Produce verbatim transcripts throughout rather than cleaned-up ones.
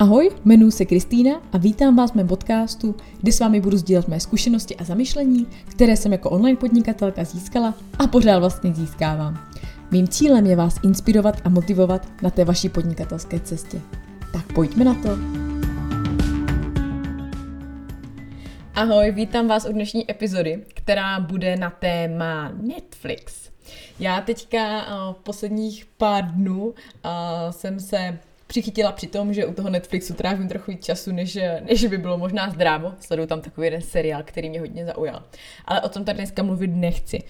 Ahoj, jmenuji se Kristýna a vítám vás v mém podcastu, kde s vámi budu sdílet mé zkušenosti a zamyšlení, které jsem jako online podnikatelka získala a pořád vlastně získávám. Mým cílem je vás inspirovat a motivovat na té vaší podnikatelské cestě. Tak pojďme na to. Ahoj, vítám vás u dnešní epizody, která bude na téma Netflix. Já teďka v posledních pár dnů jsem se přichytila při tom, že u toho Netflixu trávím trochu víc času, než, než by bylo možná zdrávo. Sleduju tam takový jeden seriál, který mě hodně zaujal. Ale o tom tady dneska mluvit nechci.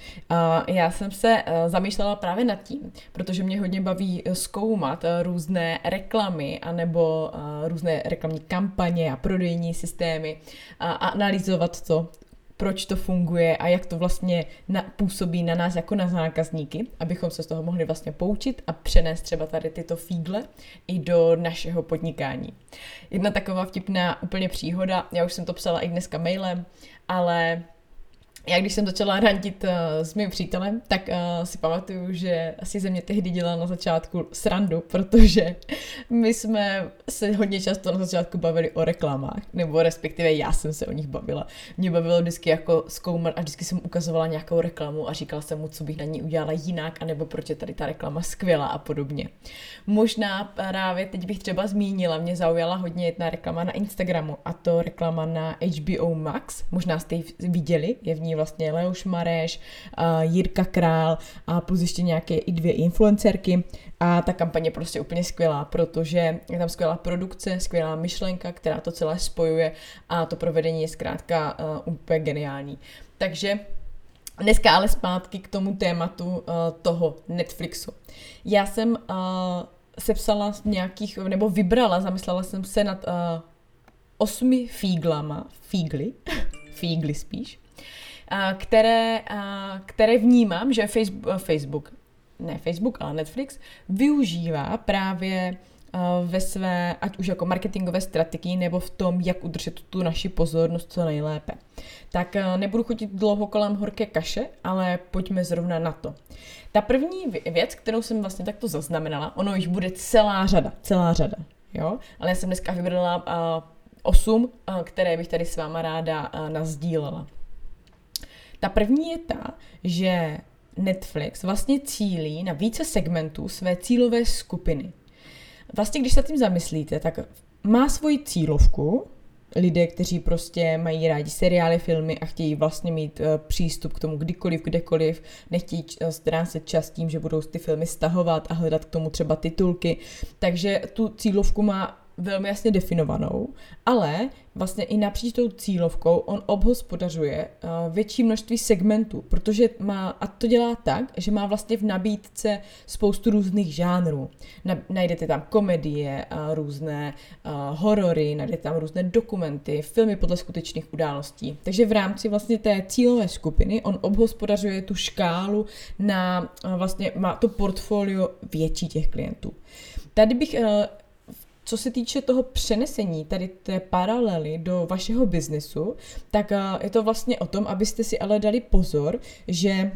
Já jsem se zamýšlela právě nad tím, protože mě hodně baví zkoumat různé reklamy anebo různé reklamní kampaně a prodejní systémy a analyzovat to, proč to funguje a jak to vlastně na, působí na nás jako na zákazníky, abychom se z toho mohli vlastně poučit a přenést třeba tady tyto fígle i do našeho podnikání. Jedna taková vtipná úplně příhoda, já už jsem to psala i dneska mailem, ale já když jsem začala rantit uh, s mým přítelem, tak uh, si pamatuju, že asi ze mě tehdy dělala na začátku srandu, protože my jsme se hodně často na začátku bavili o reklamách, nebo respektive já jsem se o nich bavila. Mě bavilo vždycky jako zkoumat a vždycky jsem ukazovala nějakou reklamu a říkala jsem mu, co bych na ní udělala jinak, anebo proč je tady ta reklama skvělá a podobně. Možná právě teď bych třeba zmínila, mě zaujala hodně jedna reklama na Instagramu, a to reklama na H B O Max, možná jste ji viděli, je v ní vlastně Leoš Mareš, uh, Jirka Král a plus ještě nějaké i dvě influencerky a ta kampaně je prostě úplně skvělá, protože je tam skvělá produkce, skvělá myšlenka, která to celé spojuje a to provedení je zkrátka uh, úplně geniální. Takže dneska ale zpátky k tomu tématu uh, toho Netflixu. Já jsem uh, sepsala nějakých, nebo vybrala, zamyslela jsem se nad uh, osmi fíglama, fígly, fígly spíš, Které, které vnímám, že Facebook, ne Facebook, ale Netflix, využívá právě ve své, ať už jako marketingové strategii, nebo v tom, jak udržet tu naši pozornost co nejlépe. Tak nebudu chodit dlouho kolem horké kaše, ale pojďme zrovna na to. Ta první věc, kterou jsem vlastně takto zaznamenala, ono již bude celá řada, celá řada, jo? Ale já jsem dneska vybrala osm, které bych tady s váma ráda nasdílela. Ta první je ta, že Netflix vlastně cílí na více segmentů své cílové skupiny. Vlastně, když se tím zamyslíte, tak má svoji cílovku, lidé, kteří prostě mají rádi seriály, filmy a chtějí vlastně mít uh, přístup k tomu kdykoliv, kdekoliv, nechtějí uh, ztrácet čas tím, že budou ty filmy stahovat a hledat k tomu třeba titulky. Takže tu cílovku má velmi jasně definovanou, ale vlastně i napříč tou cílovkou on obhospodařuje větší množství segmentů, protože má, a to dělá tak, že má vlastně v nabídce spoustu různých žánrů. Najdete tam komedie, různé horory, najdete tam různé dokumenty, filmy podle skutečných událostí. Takže v rámci vlastně té cílové skupiny on obhospodařuje tu škálu na vlastně, má to portfolio větší těch klientů. Tady bych Co se týče toho přenesení tady té paralely do vašeho biznesu, tak je to vlastně o tom, abyste si ale dali pozor, že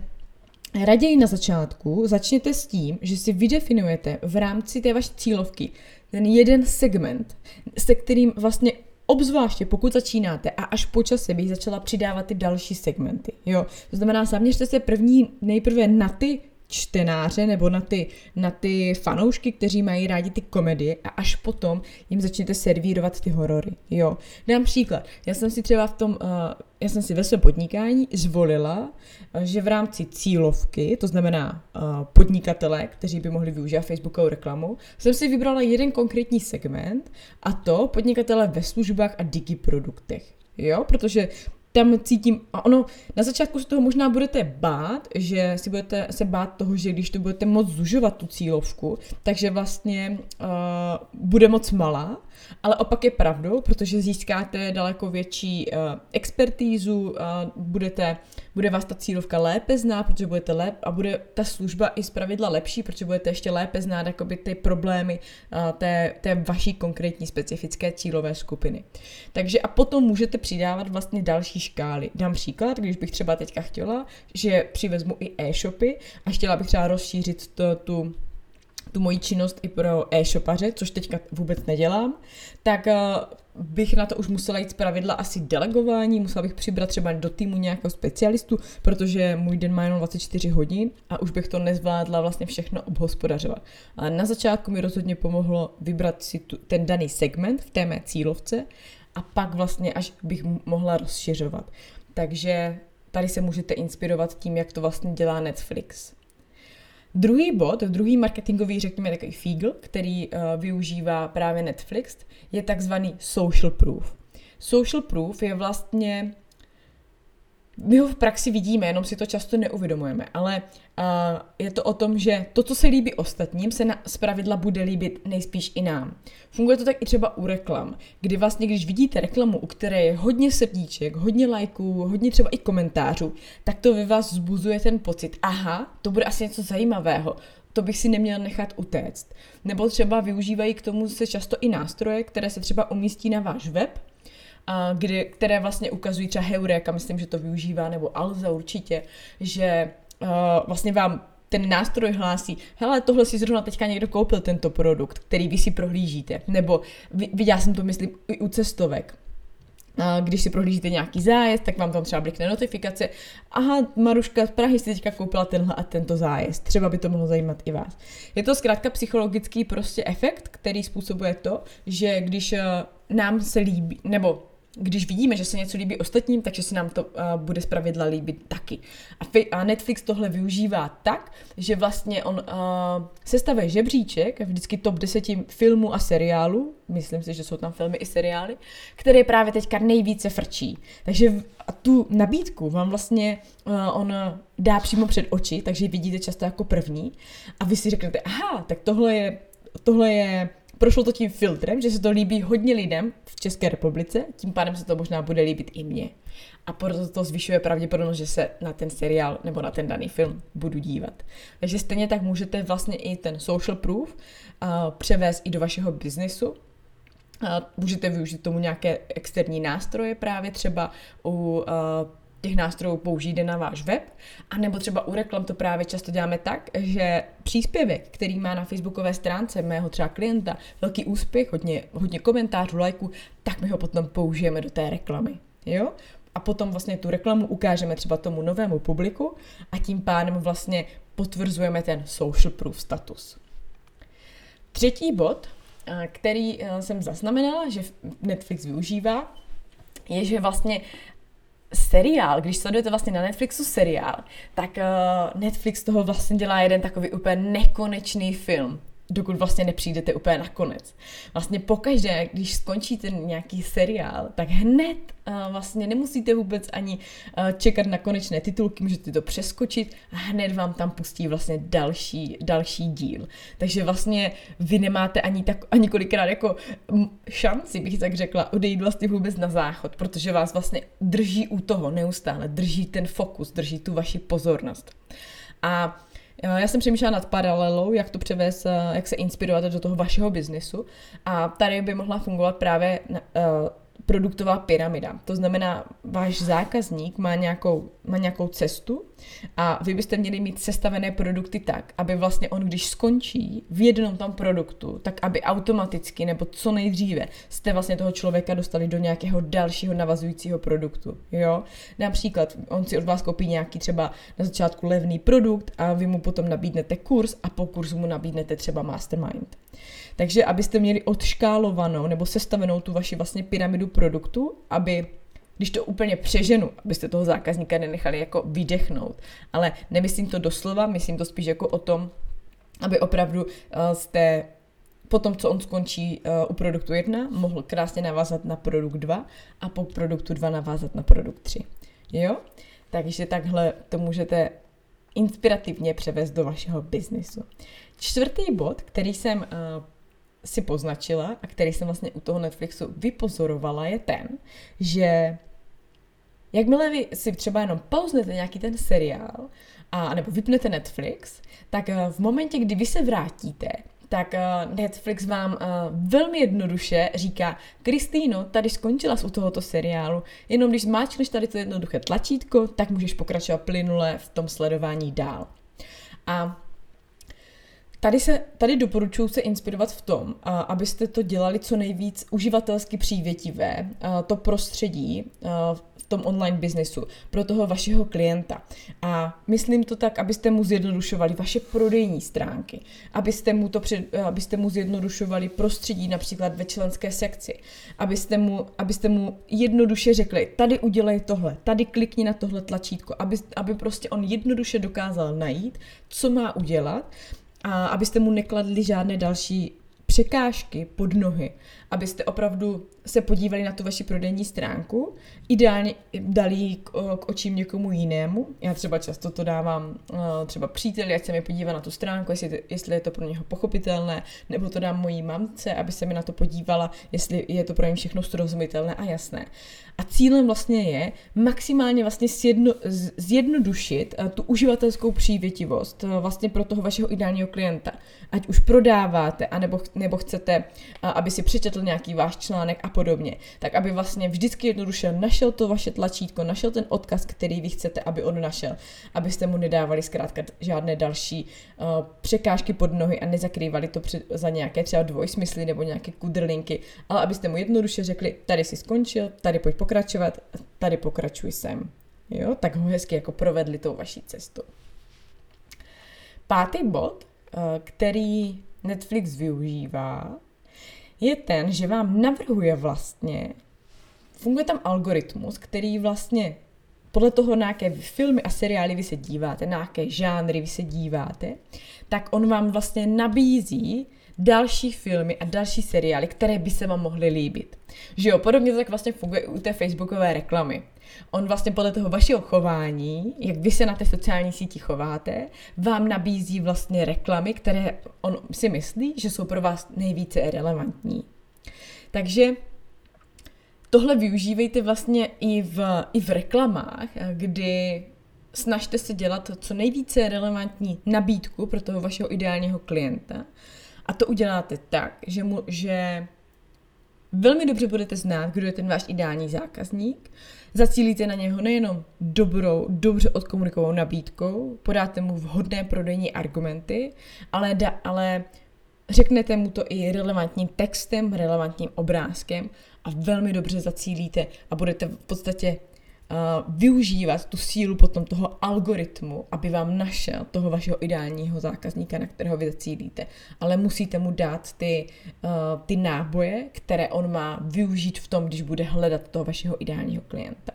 raději na začátku začněte s tím, že si vydefinujete v rámci té vaší cílovky ten jeden segment, se kterým vlastně obzvláště pokud začínáte a až po čase bych začala přidávat ty další segmenty. Jo? To znamená, zaměřte se první nejprve na ty čtenáře nebo na ty, na ty fanoušky, kteří mají rádi ty komedie a až potom jim začnete servírovat ty horory. Jo, dám příklad. Já jsem si třeba v tom, já jsem si ve svém podnikání zvolila, že v rámci cílovky, to znamená podnikatele, kteří by mohli využívat Facebookovou reklamu, jsem si vybrala jeden konkrétní segment a to podnikatele ve službách a digiproduktech. Jo, protože tam cítím, a ono, na začátku se toho možná budete bát, že si budete se bát toho, že když to budete moc zužovat tu cílovku, takže vlastně uh, bude moc malá, ale opak je pravdou, protože získáte daleko větší uh, expertízu, uh, budete, bude vás ta cílovka lépe znát, protože budete lép, a bude ta služba i zpravidla lepší, protože budete ještě lépe znát jakoby ty problémy uh, té, té vaší konkrétní specifické cílové skupiny. Takže a potom můžete přidávat vlastně další škály. Dám příklad, když bych třeba teďka chtěla, že přivezmu i e-shopy a chtěla bych třeba rozšířit to, tu tu moji činnost i pro e-shopaře, což teďka vůbec nedělám, tak bych na to už musela jít z pravidla asi delegování, musela bych přibrat třeba do týmu nějakého specialistu, protože můj den má jenom dvacet čtyři hodin a už bych to nezvládla vlastně všechno obhospodařovat. Ale na začátku mi rozhodně pomohlo vybrat si tu, ten daný segment v té mé cílovce a pak vlastně až bych mohla rozšiřovat. Takže tady se můžete inspirovat tím, jak to vlastně dělá Netflix. Druhý bod, druhý marketingový, řekněme takový fígl, který uh, využívá právě Netflix, je takzvaný social proof. Social proof je vlastně, my ho v praxi vidíme, jenom si to často neuvědomujeme, ale uh, je to o tom, že to, co se líbí ostatním, se na, zpravidla bude líbit nejspíš i nám. Funguje to tak i třeba u reklam, kdy vlastně, když vidíte reklamu, u které je hodně srdíček, hodně lajků, hodně třeba i komentářů, tak to ve vás vzbuzuje ten pocit, aha, to bude asi něco zajímavého, to bych si neměl nechat utéct. Nebo třeba využívají k tomu se často i nástroje, které se třeba umístí na váš web, a kdy, které vlastně ukazují třeba Heureka, myslím, že to využívá, nebo Alza určitě, že uh, vlastně vám ten nástroj hlásí, hele, tohle si zrovna teďka někdo koupil tento produkt, který vy si prohlížíte, nebo viděla jsem to, myslím, i u cestovek. A když si prohlížíte nějaký zájezd, tak vám tam třeba blikne notifikace, aha, Maruška z Prahy si teďka koupila tenhle a tento zájezd, třeba by to mohlo zajímat i vás. Je to zkrátka psychologický prostě efekt, který způsobuje to, že když uh, nám se líbí, nebo když vidíme, že se něco líbí ostatním, takže se nám to uh, bude zpravidla líbit taky. A, fi- a Netflix tohle využívá tak, že vlastně on uh, sestavuje žebříček, vždycky top deset filmů a seriálů, myslím si, že jsou tam filmy i seriály, které právě teďka nejvíce frčí. Takže v, a tu nabídku vám vlastně uh, on dá přímo před oči, takže ji vidíte často jako první a vy si řeknete, aha, tak tohle je, tohle je prošlo to tím filtrem, že se to líbí hodně lidem v České republice, tím pádem se to možná bude líbit i mně. A proto to zvyšuje pravděpodobnost, že se na ten seriál nebo na ten daný film budu dívat. Takže stejně tak můžete vlastně i ten social proof uh, převést i do vašeho biznesu. Uh, můžete využít tomu nějaké externí nástroje, právě třeba u uh, těch nástrojů použijte na váš web, anebo třeba u reklam to právě často děláme tak, že příspěvek, který má na facebookové stránce mého třeba klienta velký úspěch, hodně, hodně komentářů, lajků, tak my ho potom použijeme do té reklamy. Jo? A potom vlastně tu reklamu ukážeme třeba tomu novému publiku a tím pádem vlastně potvrzujeme ten social proof status. Třetí bod, který jsem zaznamenala, že Netflix využívá, je, že vlastně seriál, když sledujete vlastně na Netflixu seriál, tak uh, Netflix toho vlastně dělá jeden takový úplně nekonečný film, dokud vlastně nepřijdete úplně na konec. Vlastně pokaždé, když skončíte nějaký seriál, tak hned uh, vlastně nemusíte vůbec ani uh, čekat na konečné titulky, můžete to přeskočit a hned vám tam pustí vlastně další, další díl. Takže vlastně vy nemáte ani, tak, ani kolikrát jako šanci, bych tak řekla, odejít vlastně vůbec na záchod, protože vás vlastně drží u toho neustále, drží ten fokus, drží tu vaši pozornost. A já jsem přemýšlela nad paralelou, jak to převést, jak se inspirovat do toho vašeho biznesu. A tady by mohla fungovat právě produktová pyramida. To znamená, váš zákazník má nějakou, má nějakou cestu a vy byste měli mít sestavené produkty tak, aby vlastně on, když skončí v jednom tam produktu, tak aby automaticky nebo co nejdříve jste vlastně toho člověka dostali do nějakého dalšího navazujícího produktu. Jo? Například on si od vás koupí nějaký třeba na začátku levný produkt a vy mu potom nabídnete kurz a po kurzu mu nabídnete třeba mastermind. Takže abyste měli odškálovanou nebo sestavenou tu vaši vlastně pyramidu produktu, aby, když to úplně přeženu, abyste toho zákazníka nenechali jako vydechnout. Ale nemyslím to doslova, myslím to spíš jako o tom, aby opravdu jste po tom, co on skončí u produktu jedna, mohl krásně navázat na produkt dva a po produktu dva navázat na produkt tři. Jo? Takže takhle to můžete inspirativně převést do vašeho biznisu. Čtvrtý bod, který jsem si poznačila a který jsem vlastně u toho Netflixu vypozorovala, je ten, že jakmile vy si třeba jenom pauznete nějaký ten seriál a nebo vypnete Netflix, tak v momentě, kdy vy se vrátíte, tak Netflix vám velmi jednoduše říká, Kristýno, tady skončila jsi u tohoto seriálu, jenom když zmáčkneš tady to jednoduché tlačítko, tak můžeš pokračovat plynule v tom sledování dál. A Tady, se, tady doporučuji se inspirovat v tom, abyste to dělali co nejvíc uživatelsky přívětivé, to prostředí v tom online biznesu pro toho vašeho klienta. A myslím to tak, abyste mu zjednodušovali vaše prodejní stránky, abyste mu, to před, abyste mu zjednodušovali prostředí například ve členské sekci, abyste mu, abyste mu jednoduše řekli, tady udělej tohle, tady klikni na tohle tlačítko, aby, aby prostě on jednoduše dokázal najít, co má udělat, a abyste mu nekladli žádné další překážky pod nohy, abyste opravdu se podívali na tu vaši prodejní stránku, ideálně dali ji k, k očím někomu jinému. Já třeba často to dávám třeba příteli, ať se mi podívá na tu stránku, jestli, jestli je to pro něho pochopitelné, nebo to dám mojí mamce, aby se mi na to podívala, jestli je to pro něj všechno srozumitelné a jasné. A cílem vlastně je maximálně vlastně zjedno, zjednodušit tu uživatelskou přívětivost vlastně pro toho vašeho ideálního klienta. Ať už prodáváte, anebo, nebo chcete, aby si přečetl nějaký váš článek a podobně, tak aby vlastně vždycky jednoduše našel to vaše tlačítko, našel ten odkaz, který vy chcete, aby on našel, abyste mu nedávali zkrátka žádné další uh, překážky pod nohy a nezakrývali to před, za nějaké třeba dvojsmysly nebo nějaké kudrlinky, ale abyste mu jednoduše řekli, tady si skončil, tady pojď pokračovat, tady pokračuj sem. Jo, tak ho hezky jako provedli tou vaší cestou. Pátý bod, uh, který Netflix využívá, je ten, že vám navrhuje vlastně, funguje tam algoritmus, který vlastně podle toho, na jaké filmy a seriály vy se díváte, na jaké žánry vy se díváte, tak on vám vlastně nabízí další filmy a další seriály, které by se vám mohly líbit. Že jo, podobně to tak vlastně funguje u té facebookové reklamy. On vlastně podle toho vašeho chování, jak vy se na té sociální síti chováte, vám nabízí vlastně reklamy, které on si myslí, že jsou pro vás nejvíce relevantní. Takže tohle využívejte vlastně i v, i v reklamách, kdy snažte se dělat co nejvíce relevantní nabídku pro toho vašeho ideálního klienta. A to uděláte tak, že, mu, že velmi dobře budete znát, kdo je ten váš ideální zákazník. Zacílíte na něho nejenom dobrou, dobře odkomunikovanou nabídkou, podáte mu vhodné prodejní argumenty, ale, da, ale řeknete mu to i relevantním textem, relevantním obrázkem a velmi dobře zacílíte a budete v podstatě uh, využívat tu sílu potom toho algoritmu, aby vám našel toho vašeho ideálního zákazníka, na kterého vy zacílíte. Ale musíte mu dát ty, uh, ty náboje, které on má využít v tom, když bude hledat toho vašeho ideálního klienta.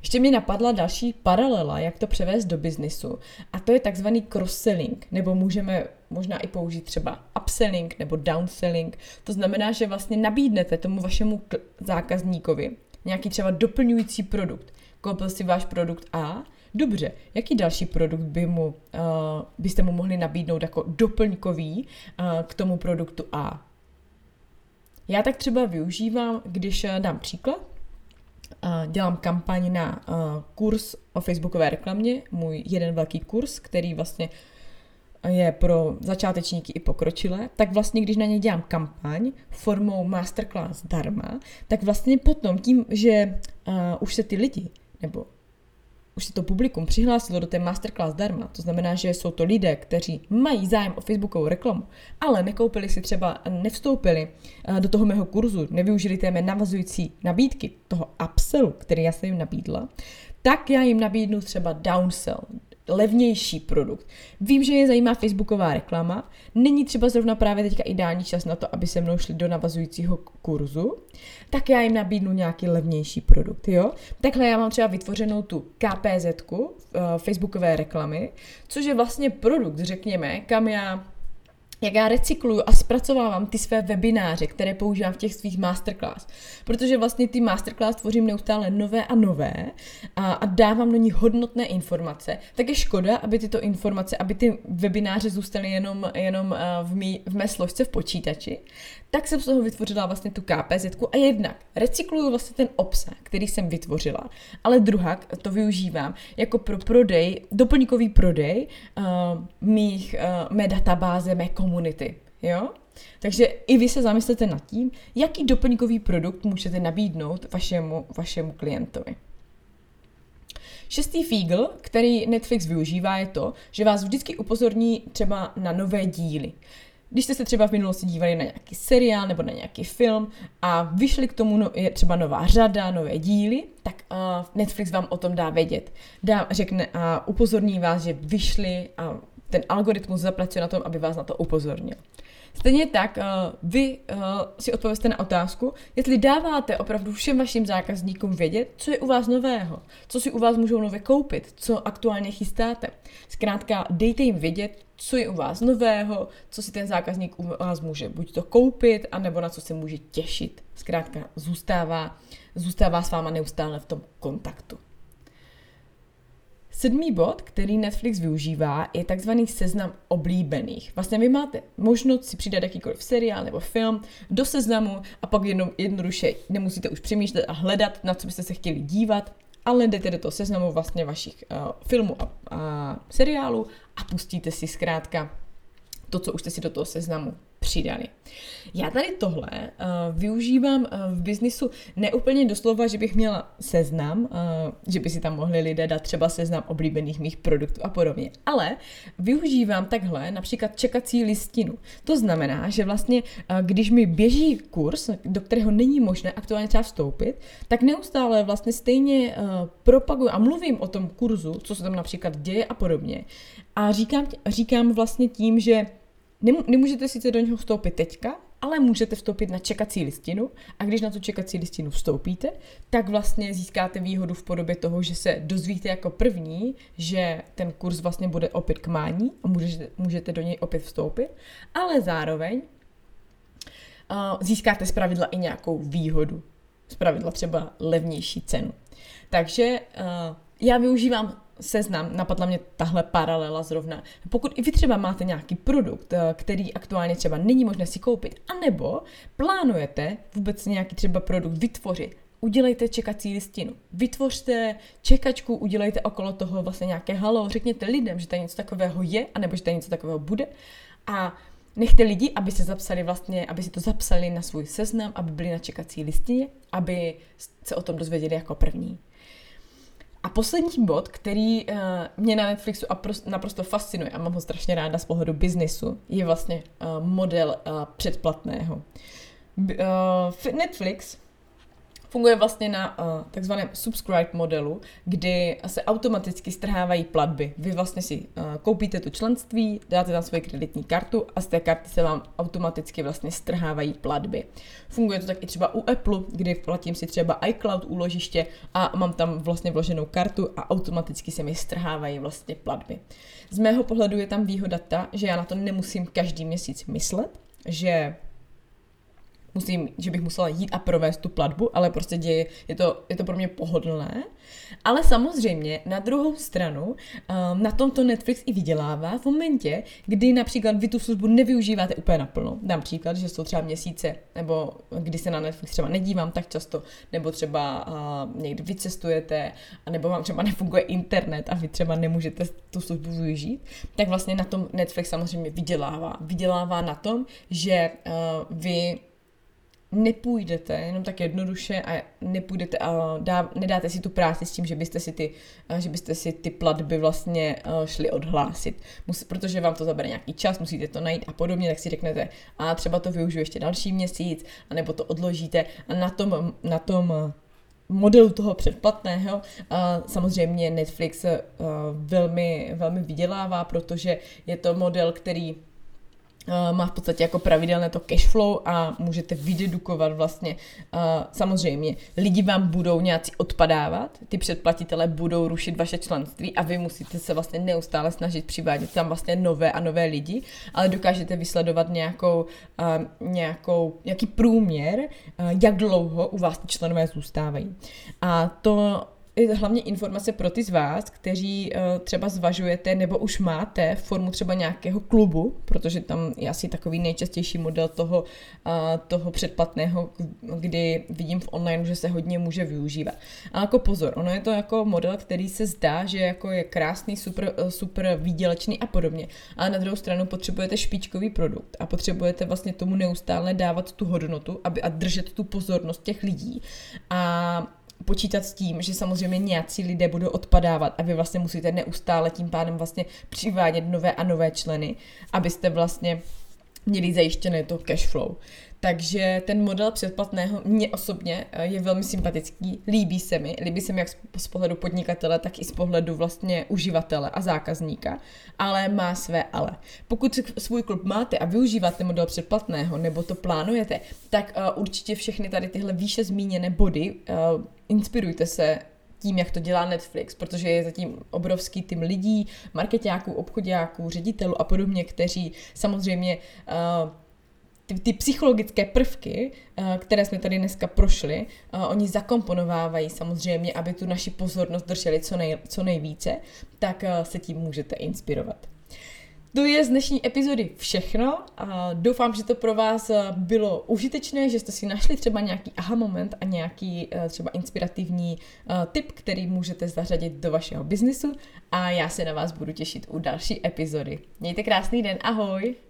Ještě mi napadla další paralela, jak to převést do biznisu, a to je takzvaný cross-selling, nebo můžeme možná i použít třeba upselling nebo downselling. To znamená, že vlastně nabídnete tomu vašemu zákazníkovi nějaký třeba doplňující produkt. Koupil si váš produkt A, dobře, jaký další produkt by mu, uh, byste mu mohli nabídnout jako doplňkový uh, k tomu produktu A? Já tak třeba využívám, když uh, dám příklad, dělám kampaň na kurz o facebookové reklamě, můj jeden velký kurz, který vlastně je pro začátečníky i pokročilé, tak vlastně, když na něj dělám kampaň formou masterclass zdarma, tak vlastně potom tím, že už se ty lidi, nebo už se to publikum přihlásilo do té masterclass zdarma, to znamená, že jsou to lidé, kteří mají zájem o facebookovou reklamu, ale nekoupili si třeba, nevstoupili do toho mého kurzu, nevyužili té mé navazující nabídky, toho upsellu, který já jsem jim nabídla, tak já jim nabídnu třeba downsell, levnější produkt. Vím, že je zajímá facebooková reklama, není třeba zrovna právě teďka ideální čas na to, aby se mnou šli do navazujícího kurzu, tak já jim nabídnu nějaký levnější produkt, jo? Takhle já mám třeba vytvořenou tu ká pé zet ku uh, facebookové reklamy, což je vlastně produkt, řekněme, kam já jak já recykluju a zpracovávám ty své webináře, které používám v těch svých masterclass. Protože vlastně ty masterclass tvořím neustále nové a nové a, a dávám do nich hodnotné informace. Tak je škoda, aby tyto informace, aby ty webináře zůstaly jenom, jenom v, mý, v mé složce v počítači. Tak jsem z toho vytvořila vlastně tu ká pé zetku a jednak recykluju vlastně ten obsah, který jsem vytvořila, ale druhak to využívám jako pro prodej, doplňkový prodej uh, mých, uh, mé databáze, mé komunity, jo? Takže i vy se zamyslete nad tím, jaký doplňkový produkt můžete nabídnout vašemu, vašemu klientovi. Šestý fígl, který Netflix využívá, je to, že vás vždycky upozorní třeba na nové díly. Když jste se třeba v minulosti dívali na nějaký seriál nebo na nějaký film a vyšli k tomu no, je třeba nová řada, nové díly, tak uh, Netflix vám o tom dá vědět. Dá, řekne a upozorní vás, že vyšli a ten algoritmus zapracuje na tom, aby vás na to upozornil. Stejně tak uh, vy uh, si odpovězte na otázku, jestli dáváte opravdu všem vašim zákazníkům vědět, co je u vás nového, co si u vás můžou nově koupit, co aktuálně chystáte. Zkrátka dejte jim vědět, co je u vás nového, co si ten zákazník u vás může buď to koupit, anebo na co se může těšit. Zkrátka zůstává, zůstává s váma neustále v tom kontaktu. Sedmý bod, který Netflix využívá, je takzvaný seznam oblíbených. Vlastně vy máte možnost si přidat jakýkoliv seriál nebo film do seznamu a pak jedno, jednoduše nemusíte už přemýšlet a hledat, na co byste se chtěli dívat, ale jdete do toho seznamu vlastně vašich uh, filmů a, a seriálů a pustíte si zkrátka to, co už jste si do toho seznamu přidali. Já tady tohle uh, využívám uh, v biznisu neúplně doslova, že bych měla seznam, uh, že by si tam mohli lidé dát třeba seznam oblíbených mých produktů a podobně, ale využívám takhle například čekací listinu. To znamená, že vlastně uh, když mi běží kurz, do kterého není možné aktuálně třeba vstoupit, tak neustále vlastně stejně uh, propaguju a mluvím o tom kurzu, co se tam například děje a podobně. A říkám, říkám vlastně tím, že nemůžete sice do něho vstoupit teďka, ale můžete vstoupit na čekací listinu a když na tu čekací listinu vstoupíte, tak vlastně získáte výhodu v podobě toho, že se dozvíte jako první, že ten kurz vlastně bude opět k mání a můžete, můžete do něj opět vstoupit, ale zároveň uh, získáte zpravidla i nějakou výhodu, zpravidla třeba levnější cenu. Takže uh, já využívám seznam, napadla mě tahle paralela zrovna. Pokud i vy třeba máte nějaký produkt, který aktuálně třeba není možné si koupit, anebo plánujete vůbec nějaký třeba produkt vytvořit, udělejte čekací listinu. Vytvořte čekačku, udělejte okolo toho vlastně nějaké halo, řekněte lidem, že tady něco takového je, anebo že tady něco takového bude a nechte lidi, aby se zapsali vlastně, aby si to zapsali na svůj seznam, aby byli na čekací listině, aby se o tom dozvěděli jako první. A poslední bod, který uh, mě na Netflixu naprosto fascinuje a mám ho strašně ráda z pohledu biznisu, je vlastně uh, model uh, předplatného. B- uh, Netflix funguje vlastně na uh, takzvaném subscribe modelu, kdy se automaticky strhávají platby. Vy vlastně si uh, koupíte tu členství, dáte tam svoji kreditní kartu a z té karty se vám automaticky vlastně strhávají platby. Funguje to tak i třeba u Apple, kdy platím si třeba iCloud úložiště a mám tam vlastně vloženou kartu a automaticky se mi strhávají vlastně platby. Z mého pohledu je tam výhoda ta, že já na to nemusím každý měsíc myslet, že Musím, že bych musela jít a provést tu platbu, ale prostě děje, je to, je to pro mě pohodlné. Ale samozřejmě na druhou stranu na tomto Netflix i vydělává v momentě, kdy například vy tu službu nevyužíváte úplně naplno. Například, že jsou třeba měsíce, nebo kdy se na Netflix třeba nedívám tak často, nebo třeba někdy vycestujete, nebo vám třeba nefunguje internet a vy třeba nemůžete tu službu využít, tak vlastně na tom Netflix samozřejmě vydělává. Vydělává na tom, že vy nepůjdete jenom tak jednoduše a nepůjdete a dá, nedáte si tu práci s tím, že byste si ty, že byste si ty platby vlastně šli odhlásit. Mus, protože vám to zabere nějaký čas, musíte to najít a podobně, tak si řeknete a třeba to využiju ještě další měsíc, anebo to odložíte a na tom, na tom modelu toho předplatného samozřejmě Netflix velmi, velmi vydělává, protože je to model, který má v podstatě jako pravidelné to cash flow a můžete vydedukovat vlastně, samozřejmě, lidi vám budou nějací odpadávat, ty předplatitelé budou rušit vaše členství a vy musíte se vlastně neustále snažit přivádět tam vlastně nové a nové lidi, ale dokážete vysledovat nějakou, nějakou, nějaký průměr, jak dlouho u vás ty členové zůstávají. A to je hlavně informace pro ty z vás, kteří uh, třeba zvažujete nebo už máte formu třeba nějakého klubu, protože tam je asi takový nejčastější model toho, uh, toho předplatného, kdy vidím v online, že se hodně může využívat. A jako pozor, ono je to jako model, který se zdá, že jako je krásný, super, super výdělečný a podobně. A na druhou stranu potřebujete špičkový produkt a potřebujete vlastně tomu neustále dávat tu hodnotu aby, a držet tu pozornost těch lidí. A počítat s tím, že samozřejmě nějací lidé budou odpadávat a vy vlastně musíte neustále tím pádem vlastně přivádět nové a nové členy, abyste vlastně měli zajištěné to cash flow. Takže ten model předplatného mě osobně je velmi sympatický, líbí se mi, líbí se mi jak z pohledu podnikatele, tak i z pohledu vlastně uživatele a zákazníka, ale má své ale. Pokud svůj klub máte a využíváte model předplatného, nebo to plánujete, tak určitě všechny tady tyhle výše zmíněné body, inspirujte se tím, jak to dělá Netflix, protože je zatím obrovský tým lidí, marketáků, obchodáků, ředitelů a podobně, kteří samozřejmě uh, ty, ty psychologické prvky, uh, které jsme tady dneska prošli, uh, oni zakomponovávají samozřejmě, aby tu naši pozornost drželi co, nej, co nejvíce, tak uh, se tím můžete inspirovat. To je z dnešní epizody všechno. A doufám, že to pro vás bylo užitečné, že jste si našli třeba nějaký aha moment a nějaký třeba inspirativní tip, který můžete zařadit do vašeho biznisu, a já se na vás budu těšit u další epizody. Mějte krásný den, ahoj!